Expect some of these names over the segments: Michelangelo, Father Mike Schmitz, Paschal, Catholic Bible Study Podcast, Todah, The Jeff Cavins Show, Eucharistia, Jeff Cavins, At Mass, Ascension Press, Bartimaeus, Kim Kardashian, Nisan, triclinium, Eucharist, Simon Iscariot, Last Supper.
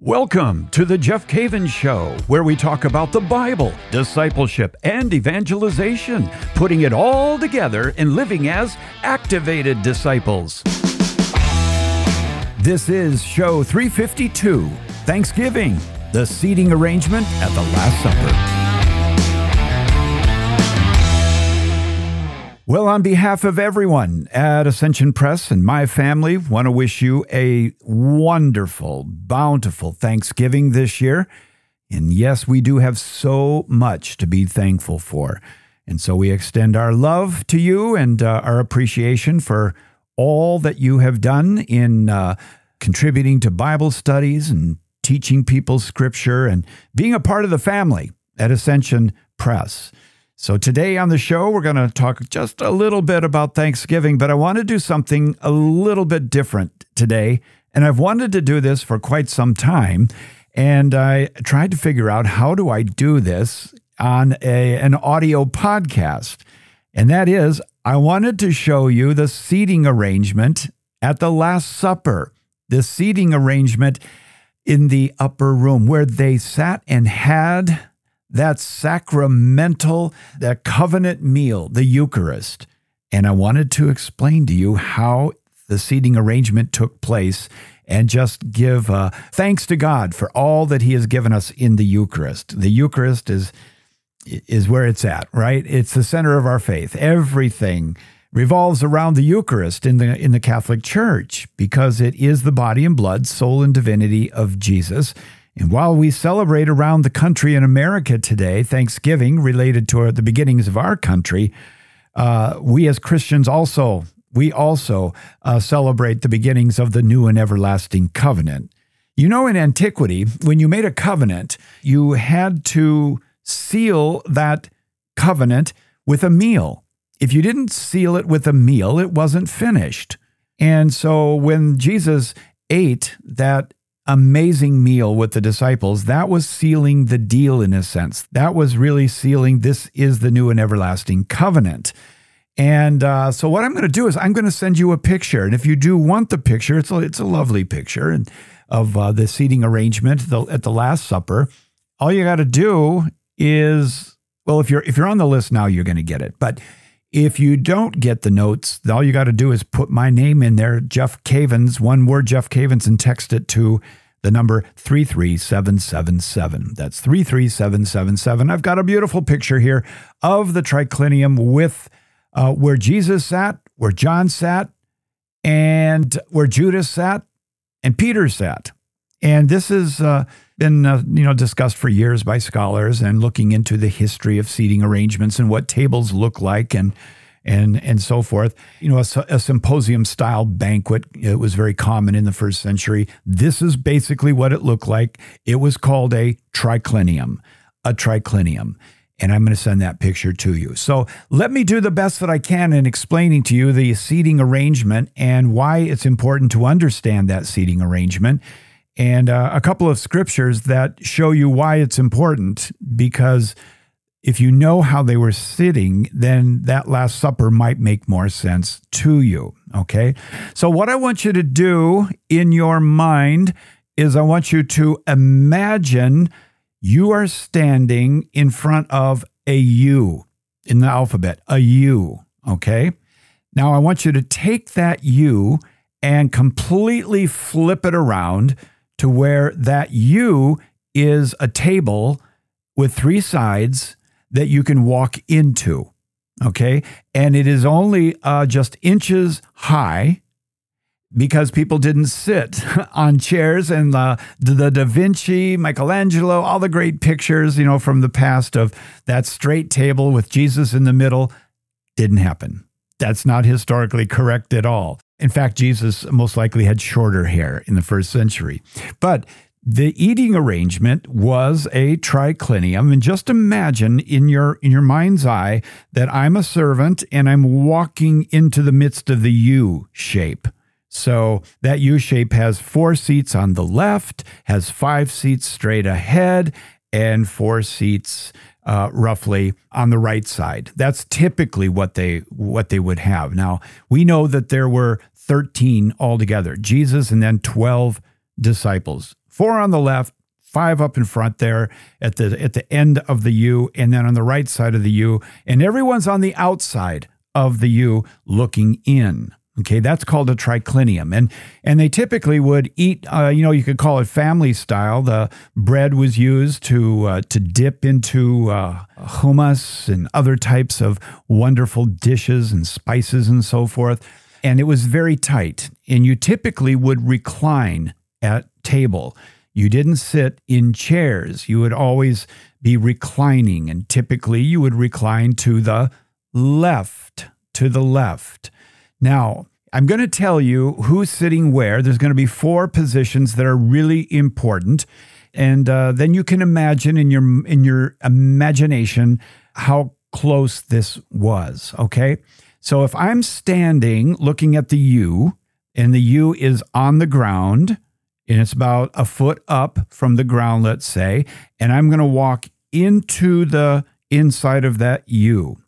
Welcome to The Jeff Cavins Show, where we talk about the Bible, discipleship, and evangelization, putting it all together and living as activated disciples. This is Show 352, Thanksgiving, the seating arrangement at the Last Supper. Well, on behalf of everyone at Ascension Press and my family, want to wish you a wonderful, bountiful Thanksgiving this year. And yes, we do have so much to be thankful for. And so we extend our love to you and our appreciation for all that you have done in contributing to Bible studies and teaching people Scripture and being a part of the family at Ascension Press. So today on the show, we're going to talk just a little bit about Thanksgiving, but I want to do something a little bit different today. And I've wanted to do this for quite some time, and I tried to figure out how do I do this on an audio podcast. And that is, I wanted to show you the seating arrangement at the Last Supper, the seating arrangement in the upper room where they sat and had that sacramental, that covenant meal, the Eucharist. And I wanted to explain to you how the seating arrangement took place and just give thanks to God for all that he has given us in the Eucharist. The Eucharist is where it's at, right? It's the center of our faith. Everything revolves around the Eucharist in the Catholic Church because it is the body and blood, soul and divinity of Jesus. And while we celebrate around the country in America today, Thanksgiving related to the beginnings of our country, we as Christians also celebrate the beginnings of the new and everlasting covenant. You know, in antiquity, when you made a covenant, you had to seal that covenant with a meal. If you didn't seal it with a meal, it wasn't finished. And so when Jesus ate that amazing meal with the disciples, that was sealing the deal in a sense. That was really sealing, this is the new and everlasting covenant. And so what I'm going to do is I'm going to send you a picture. And if you do want the picture, it's a lovely picture and of the seating arrangement at the Last Supper. All you got to do is, well, if you're on the list now, you're going to get it. But if you don't get the notes, all you got to do is put my name in there, Jeff Cavins, one word, Jeff Cavins, and text it to the number 33777. That's 33777. I've got a beautiful picture here of the triclinium with where Jesus sat, where John sat, and where Judas sat, and Peter sat. And this has been discussed for years by scholars and looking into the history of seating arrangements and what tables look like and so forth. You know, a symposium-style banquet, it was very common in the first century. This is basically what it looked like. It was called a triclinium. And I'm going to send that picture to you. So let me do the best that I can in explaining to you the seating arrangement and why it's important to understand that seating arrangement. And a couple of scriptures that show you why it's important, because if you know how they were sitting, then that Last Supper might make more sense to you, okay? So what I want you to do in your mind is I want you to imagine you are standing in front of a U in the alphabet, a U, okay? Now I want you to take that U and completely flip it around to where that U is a table with three sides that you can walk into, okay? And it is only just inches high because people didn't sit on chairs, and the Da Vinci, Michelangelo, all the great pictures, you know, from the past of that straight table with Jesus in the middle didn't happen. That's not historically correct at all. In fact, Jesus most likely had shorter hair in the first century. But the eating arrangement was a triclinium. And just imagine in your mind's eye that I'm a servant and I'm walking into the midst of the U shape. So that U shape has 4 seats on the left, has 5 seats straight ahead, and 4 seats roughly on the right side. That's typically what they would have. Now, we know that there were 13 altogether, Jesus and then 12 disciples, 4 on the left, 5 up in front there at the end of the U, and then on the right side of the U, and everyone's on the outside of the U looking in. Okay, that's called a triclinium, and they typically would eat. You could call it family style. The bread was used to dip into hummus and other types of wonderful dishes and spices and so forth. And it was very tight. And you typically would recline at table. You didn't sit in chairs. You would always be reclining, and typically you would recline to the left. Now, I'm going to tell you who's sitting where. There's going to be 4 positions that are really important, and then you can imagine in your imagination how close this was, okay? So if I'm standing looking at the U, and the U is on the ground, and it's about a foot up from the ground, let's say, and I'm going to walk into the inside of that U.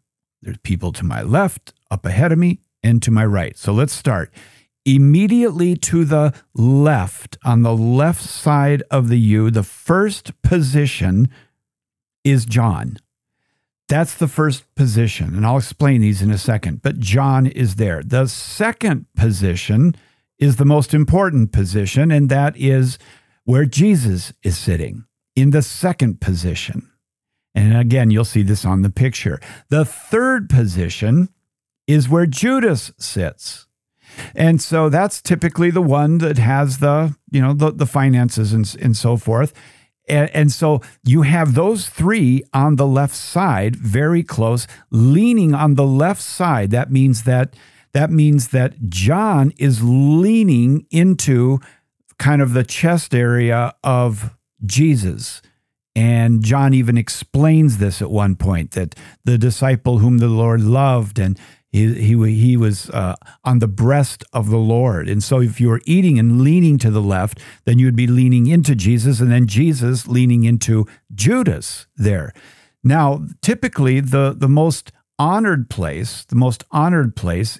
There's people to my left, up ahead of me, and to my right. So let's start. Immediately to the left, on the left side of the U, the first position is John. That's the first position, and I'll explain these in a second, but John is there. The second position is the most important position, and that is where Jesus is sitting, in the second position. And again, you'll see this on the picture. The third position is where Judas sits. And so that's typically the one that has the finances and so forth. And so you have those 3 on the left side, very close, leaning on the left side. That means that John is leaning into kind of the chest area of Jesus. And John even explains this at one point, that the disciple whom the Lord loved, and he was on the breast of the Lord. And so if you were eating and leaning to the left, then you would be leaning into Jesus, and then Jesus leaning into Judas there. Now, typically, the most honored place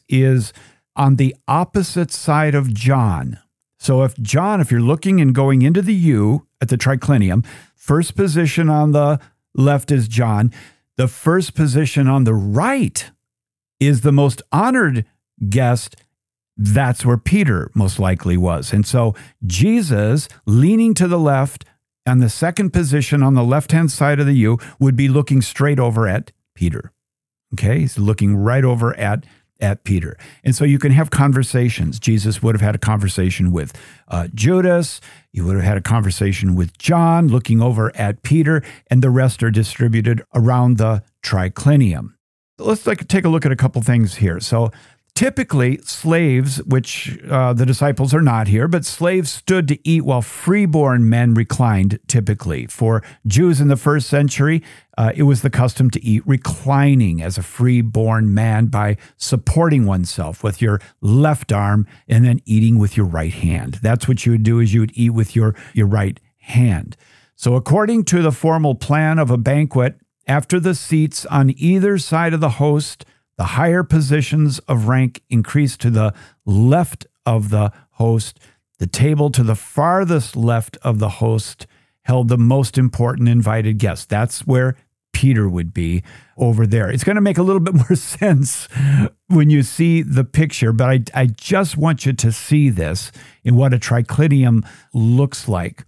is on the opposite side of John. So if you're looking and going into the U at the triclinium, first position on the left is John. The first position on the right is the most honored guest. That's where Peter most likely was. And so Jesus, leaning to the left, and the second position on the left-hand side of the U, would be looking straight over at Peter. Okay? He's looking right over at Peter. And so you can have conversations. Jesus would have had a conversation with Judas. He would have had a conversation with John, looking over at Peter, and the rest are distributed around the triclinium. Let's take a look at a couple things here. So typically slaves, which the disciples are not here, but slaves stood to eat while freeborn men reclined typically. For Jews in the first century, it was the custom to eat reclining as a freeborn man by supporting oneself with your left arm and then eating with your right hand. That's what you would do, is you would eat with your right hand. So according to the formal plan of a banquet, after the seats on either side of the host, the higher positions of rank increased to the left of the host. The table to the farthest left of the host held the most important invited guest. That's where Peter would be, over there. It's going to make a little bit more sense when you see the picture, but I just want you to see this and what a triclinium looks like.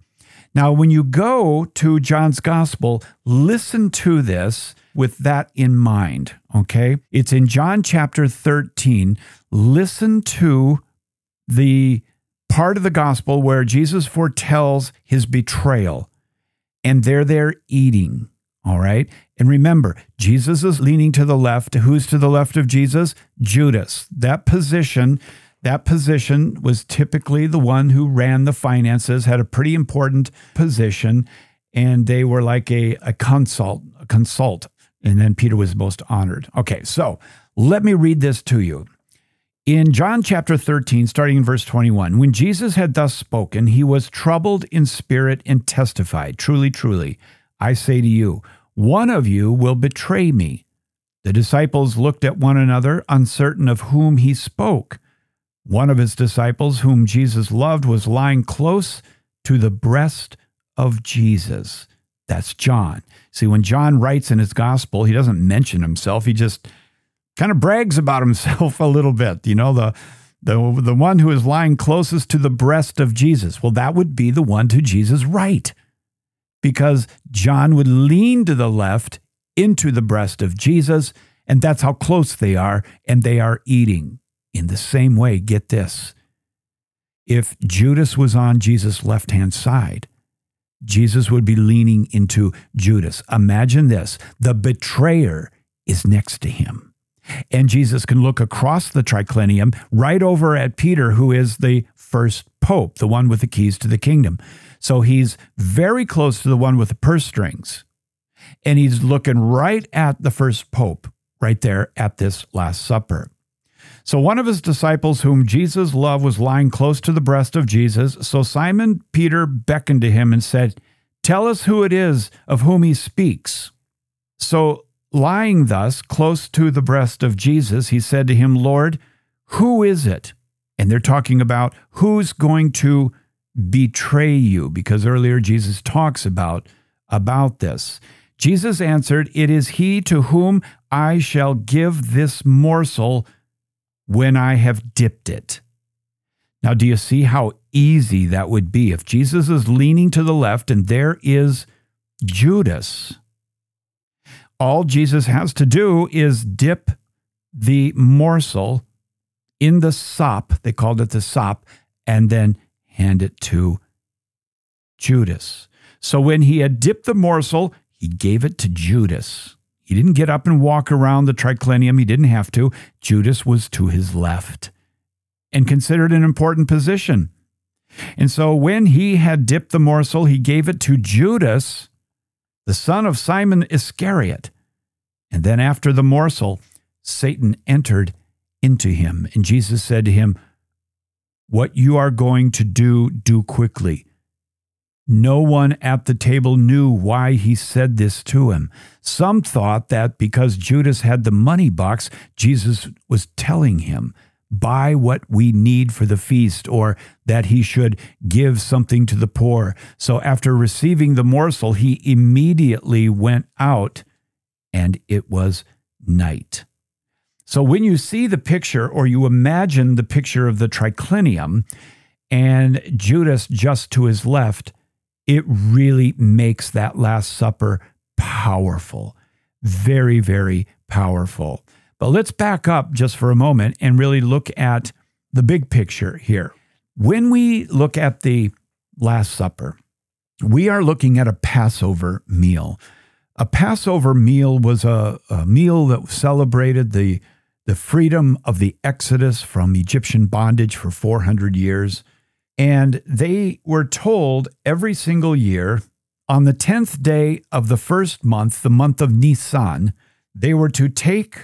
Now, when you go to John's Gospel, listen to this with that in mind, okay? It's in John chapter 13. Listen to the part of the Gospel where Jesus foretells his betrayal, and they're there eating, all right? And remember, Jesus is leaning to the left. Who's to the left of Jesus? Judas. That position was typically the one who ran the finances, had a pretty important position, and they were like a consult. And then Peter was most honored. Okay, so let me read this to you. In John chapter 13, starting in verse 21, when Jesus had thus spoken, he was troubled in spirit and testified, "Truly, truly, I say to you, one of you will betray me." The disciples looked at one another, uncertain of whom he spoke. One of his disciples, whom Jesus loved, was lying close to the breast of Jesus. That's John. See, when John writes in his gospel, he doesn't mention himself. He just kind of brags about himself a little bit. You know, the one who is lying closest to the breast of Jesus. Well, that would be the one to Jesus' right, because John would lean to the left into the breast of Jesus, and that's how close they are, and they are eating. In the same way, get this, if Judas was on Jesus' left-hand side, Jesus would be leaning into Judas. Imagine this, the betrayer is next to him. And Jesus can look across the triclinium right over at Peter, who is the first pope, the one with the keys to the kingdom. So he's very close to the one with the purse strings. And he's looking right at the first pope, right there at this Last Supper. So one of his disciples whom Jesus loved was lying close to the breast of Jesus. So Simon Peter beckoned to him and said, "Tell us who it is of whom he speaks." So lying thus close to the breast of Jesus, he said to him, "Lord, who is it?" And they're talking about who's going to betray you, because earlier Jesus talks about this. Jesus answered, "It is he to whom I shall give this morsel when I have dipped it." Now, do you see how easy that would be? If Jesus is leaning to the left and there is Judas, all Jesus has to do is dip the morsel in the sop, they called it the sop, and then hand it to Judas. So when he had dipped the morsel, he gave it to Judas. He didn't get up and walk around the triclinium. He didn't have to. Judas was to his left and considered an important position. And so when he had dipped the morsel, he gave it to Judas, the son of Simon Iscariot. And then after the morsel, Satan entered into him. And Jesus said to him, "What you are going to do, do quickly." No one at the table knew why he said this to him. Some thought that because Judas had the money box, Jesus was telling him, buy what we need for the feast, or that he should give something to the poor. So after receiving the morsel, he immediately went out, and it was night. So when you see the picture, or you imagine the picture of the triclinium and Judas just to his left, it really makes that Last Supper powerful, very, very powerful. But let's back up just for a moment and really look at the big picture here. When we look at the Last Supper, we are looking at a Passover meal. A Passover meal was a meal that celebrated the freedom of the Exodus from Egyptian bondage for 400 years. And they were told every single year, on the 10th day of the first month, the month of Nisan, they were to take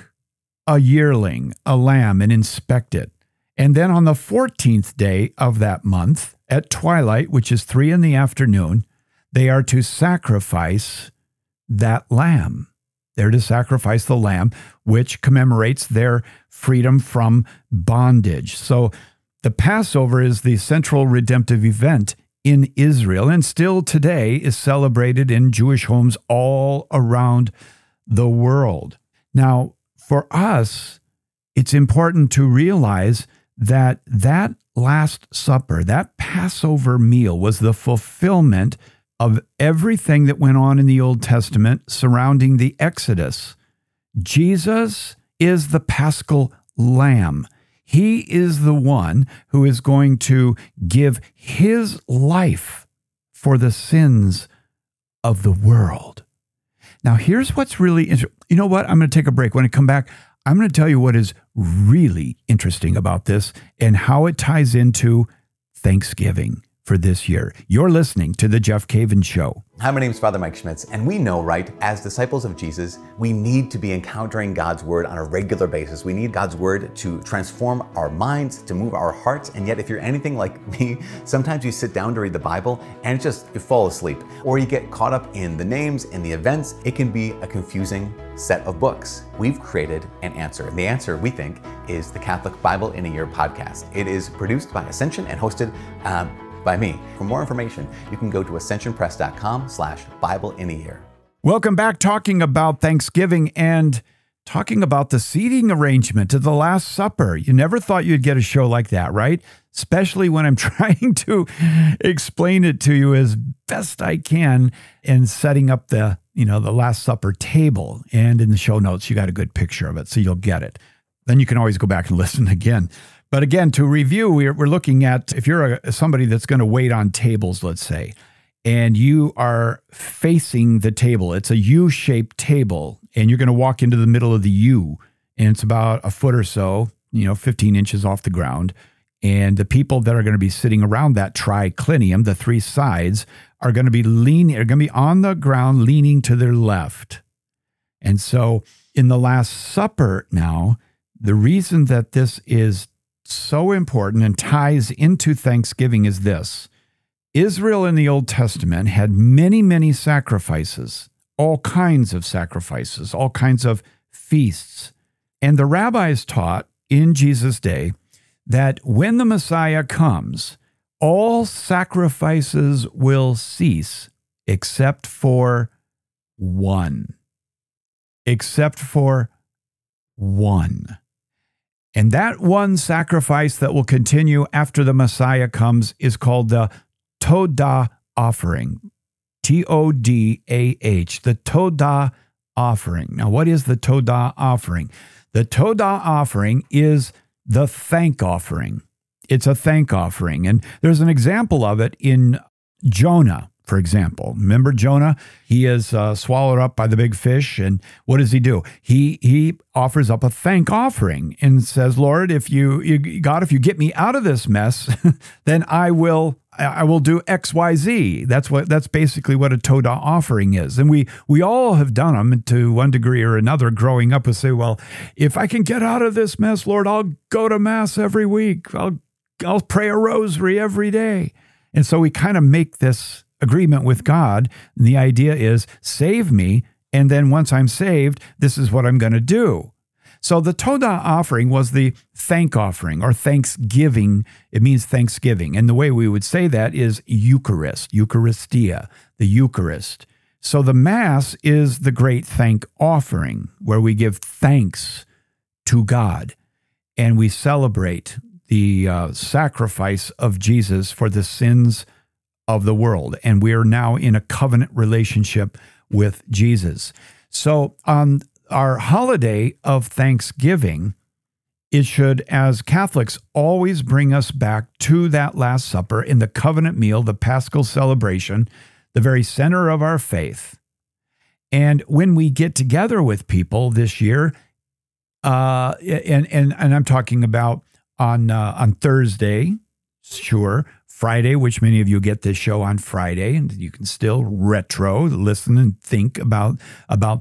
a yearling, a lamb, and inspect it. And then on the 14th day of that month, at twilight, which is 3 p.m, they are to sacrifice that lamb. They're to sacrifice the lamb, which commemorates their freedom from bondage. So the Passover is the central redemptive event in Israel, and still today is celebrated in Jewish homes all around the world. Now, for us, it's important to realize that that Last Supper, that Passover meal, was the fulfillment of everything that went on in the Old Testament surrounding the Exodus. Jesus is the Paschal Lamb. He is the one who is going to give his life for the sins of the world. Now, here's what's really interesting. You know what? I'm going to take a break. When I come back, I'm going to tell you what is really interesting about this and how it ties into Thanksgiving for this year. You're listening to The Jeff Cavins Show. Hi, my name is Father Mike Schmitz, and we know, right, as disciples of Jesus, we need to be encountering God's Word on a regular basis. We need God's Word to transform our minds, to move our hearts, and yet if you're anything like me, sometimes you sit down to read the Bible and you fall asleep, or you get caught up in the names and the events. It can be a confusing set of books. We've created an answer, and the answer, we think, is the Catholic Bible in a Year podcast. It is produced by Ascension and hosted by me. For more information, you can go to ascensionpress.com/BibleInTheYear. Welcome back, talking about Thanksgiving and talking about the seating arrangement to the Last Supper. You never thought you'd get a show like that, right? Especially when I'm trying to explain it to you as best I can and setting up the, you know, the Last Supper table. And in the show notes, you got a good picture of it, so you'll get it. Then you can always go back and listen again. But again, to review, we're looking at, if you're somebody that's going to wait on tables, let's say, and you are facing the table, it's a U-shaped table, and you're going to walk into the middle of the U, and it's about a foot or so, 15 inches off the ground. And the people that are going to be sitting around that triclinium, the three sides, are going to be on the ground, leaning to their left. And so in the Last Supper now, the reason that this is so important and ties into Thanksgiving is this. Israel in the Old Testament had many, many sacrifices, all kinds of sacrifices, all kinds of feasts. And the rabbis taught in Jesus' day that when the Messiah comes, all sacrifices will cease except for one. Except for one. And that one sacrifice that will continue after the Messiah comes is called the Todah offering. Todah, the Todah offering. Now, what is the Todah offering? The Todah offering is the thank offering. It's a thank offering. And there's an example of it in Jonah, for example. Remember Jonah? He is swallowed up by the big fish. And what does he do? He offers up a thank offering and says, Lord, if you get me out of this mess, then I will do X, Y, Z. That's basically what a Todah offering is. And we all have done them to one degree or another growing up. We say, well, if I can get out of this mess, Lord, I'll go to mass every week. I'll pray a rosary every day. And so we kind of make this agreement with God. And the idea is save me. And then once I'm saved, this is what I'm going to do. So the Todah offering was the thank offering or thanksgiving. It means thanksgiving. And the way we would say that is Eucharist, Eucharistia, the Eucharist. So the Mass is the great thank offering where we give thanks to God and we celebrate the sacrifice of Jesus for the sins of the world. And we are now in a covenant relationship with Jesus. So on our holiday of Thanksgiving, it should, as Catholics, always bring us back to that Last Supper in the covenant meal, the Paschal celebration, the very center of our faith. And when we get together with people this year, and I'm talking about on Thursday, sure, Friday, which many of you get this show on Friday, and you can still retro, listen and think about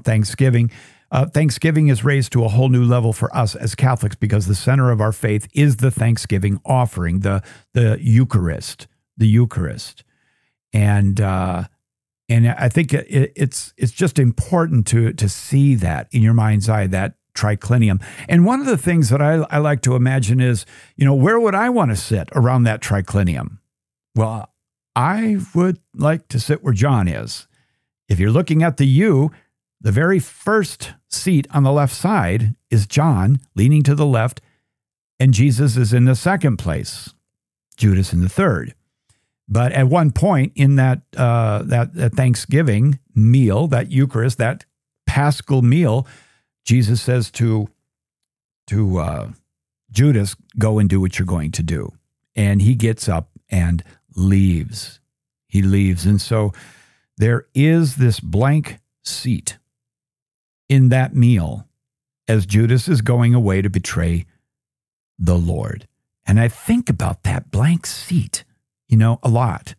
Thanksgiving. Thanksgiving is raised to a whole new level for us as Catholics because the center of our faith is the Thanksgiving offering, the Eucharist, and I think it's just important to see that in your mind's eye, that triclinium. And one of the things that I like to imagine is, where would I want to sit around that triclinium? Well, I would like to sit where John is. If you're looking at the U, the very first seat on the left side is John leaning to the left, and Jesus is in the second place, Judas in the third. But at one point in that Thanksgiving meal, that Eucharist, that Paschal meal, Jesus says to Judas, "Go and do what you're going to do," and he gets up and leaves. He leaves, and so there is this blank seat in that meal as Judas is going away to betray the Lord. And I think about that blank seat, a lot.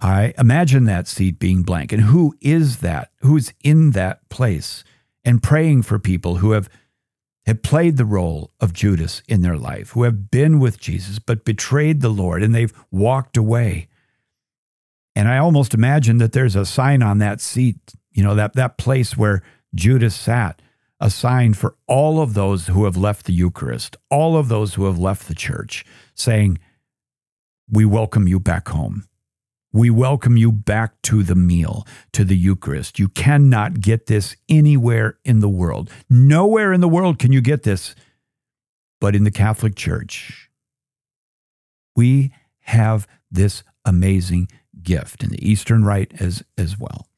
I imagine that seat being blank. And who is that? Who's in that place? And praying for people who have played the role of Judas in their life, who have been with Jesus but betrayed the Lord and they've walked away. And I almost imagine that there's a sign on that seat, that place where Judas sat, a sign for all of those who have left the Eucharist, all of those who have left the church, saying, we welcome you back home. We welcome you back to the meal, to the Eucharist. You cannot get this anywhere in the world. Nowhere in the world can you get this, but in the Catholic Church. We have this amazing gift in the Eastern Rite as well.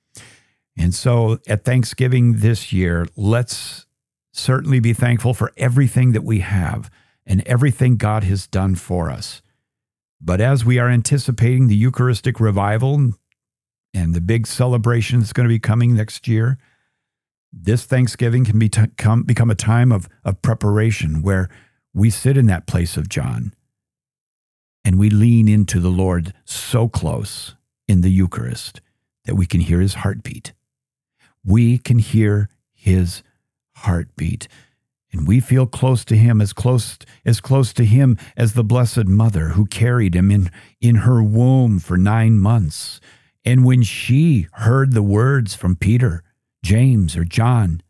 And so at Thanksgiving this year, let's certainly be thankful for everything that we have and everything God has done for us. But as we are anticipating the Eucharistic revival and the big celebration that's going to be coming next year, this Thanksgiving can become a time of preparation where we sit in that place of John and we lean into the Lord so close in the Eucharist that we can hear his heartbeat. We can hear his heartbeat. And we feel close to him, as close to him as the Blessed Mother who carried him in her womb for 9 months. And when she heard the words from Peter, James, or John,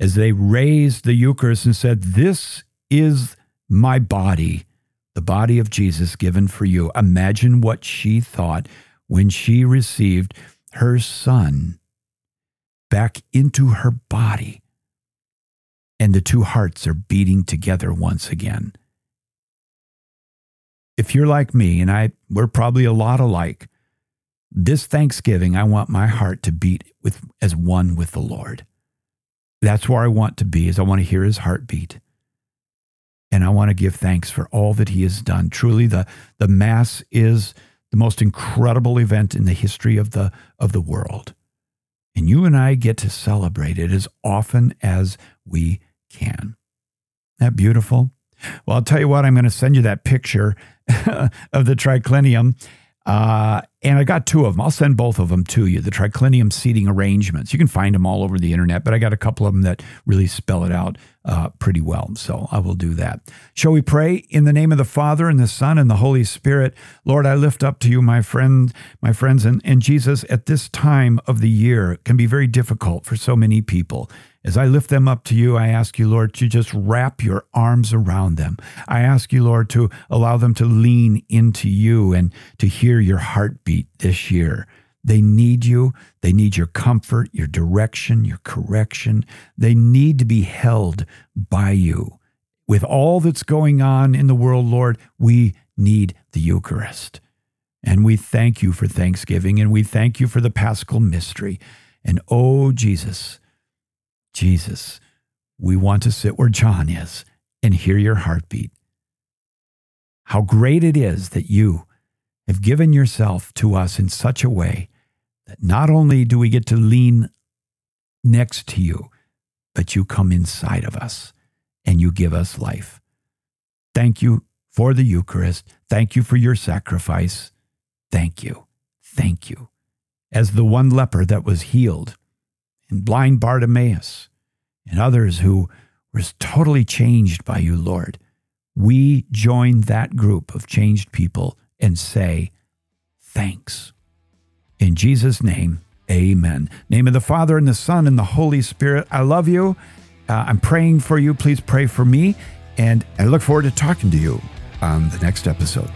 as they raised the Eucharist and said, "This is my body, the body of Jesus given for you." Imagine what she thought when she received her son back into her body. And the two hearts are beating together once again. If you're like me, and we're probably a lot alike, this Thanksgiving, I want my heart to beat as one with the Lord. That's where I want to be, is I want to hear his heartbeat. And I want to give thanks for all that he has done. Truly, the Mass is the most incredible event in the history of the world. And you and I get to celebrate it as often as we can. Isn't that beautiful? Well, I'll tell you what, I'm going to send you that picture of the triclinium. And I got two of them. I'll send both of them to you, the triclinium seating arrangements. You can find them all over the internet, but I got a couple of them that really spell it out pretty well. So I will do that. Shall we pray? In the name of the Father, and the Son, and the Holy Spirit. Lord, I lift up to you my friends, and Jesus, at this time of the year, it can be very difficult for so many people. As I lift them up to you, I ask you, Lord, to just wrap your arms around them. I ask you, Lord, to allow them to lean into you and to hear your heartbeat this year. They need you. They need your comfort, your direction, your correction. They need to be held by you. With all that's going on in the world, Lord, we need the Eucharist. And we thank you for Thanksgiving, and we thank you for the Paschal mystery. And oh, Jesus, we want to sit where John is and hear your heartbeat. How great it is that you have given yourself to us in such a way that not only do we get to lean next to you, but you come inside of us and you give us life. Thank you for the Eucharist. Thank you for your sacrifice. Thank you. Thank you. As the one leper that was healed, and blind Bartimaeus, and others who were totally changed by you, Lord, we join that group of changed people and say, thanks. In Jesus' name, amen. Name of the Father, and the Son, and the Holy Spirit. I love you. I'm praying for you. Please pray for me. And I look forward to talking to you on the next episode.